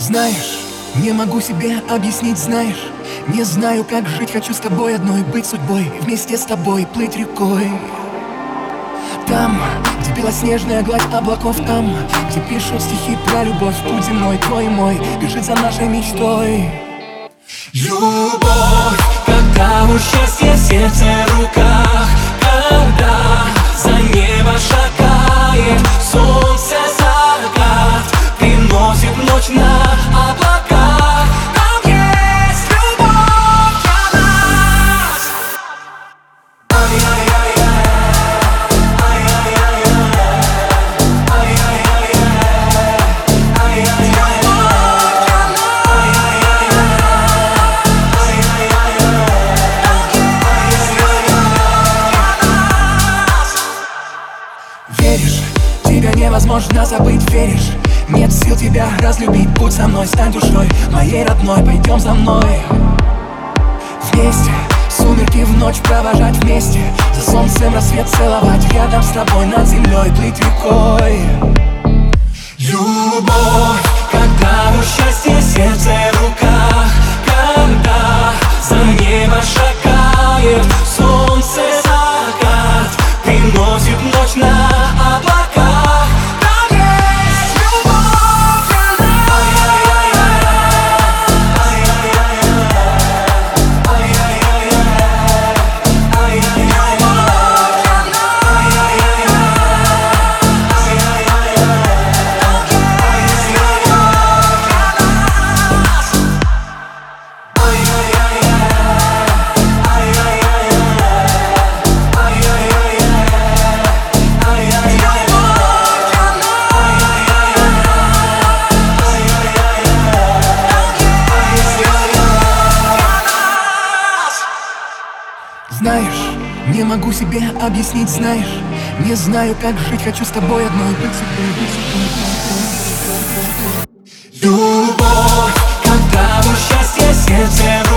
Знаешь, не могу себе объяснить, знаешь, не знаю, как жить, хочу с тобой одной быть судьбой, вместе с тобой плыть рекой. Там, где белоснежная гладь облаков, там, где пишут стихи про любовь, путь земной твой и мой бежит за нашей мечтой. Любовь, когда у счастья сердце в руках, когда за небо шагает солнце закат, приносит ночь на облаках, там есть любовь для нас. Ай-яй-яй. Веришь, тебя невозможно забыть, веришь, нет сил тебя разлюбить, будь со мной, стань душой моей родной, пойдем за мной. Вместе, сумерки в ночь провожать вместе, за солнцем рассвет целовать, рядом с тобой над землей плыть рекой. Любовь, когда у счастья сердце в руках, когда за небо шагает солнце закат, приносит ночь на Знаешь, не могу себе объяснить, знаешь, не знаю, как жить, хочу с тобой одной быть. Любовь, когда у счастья сердце.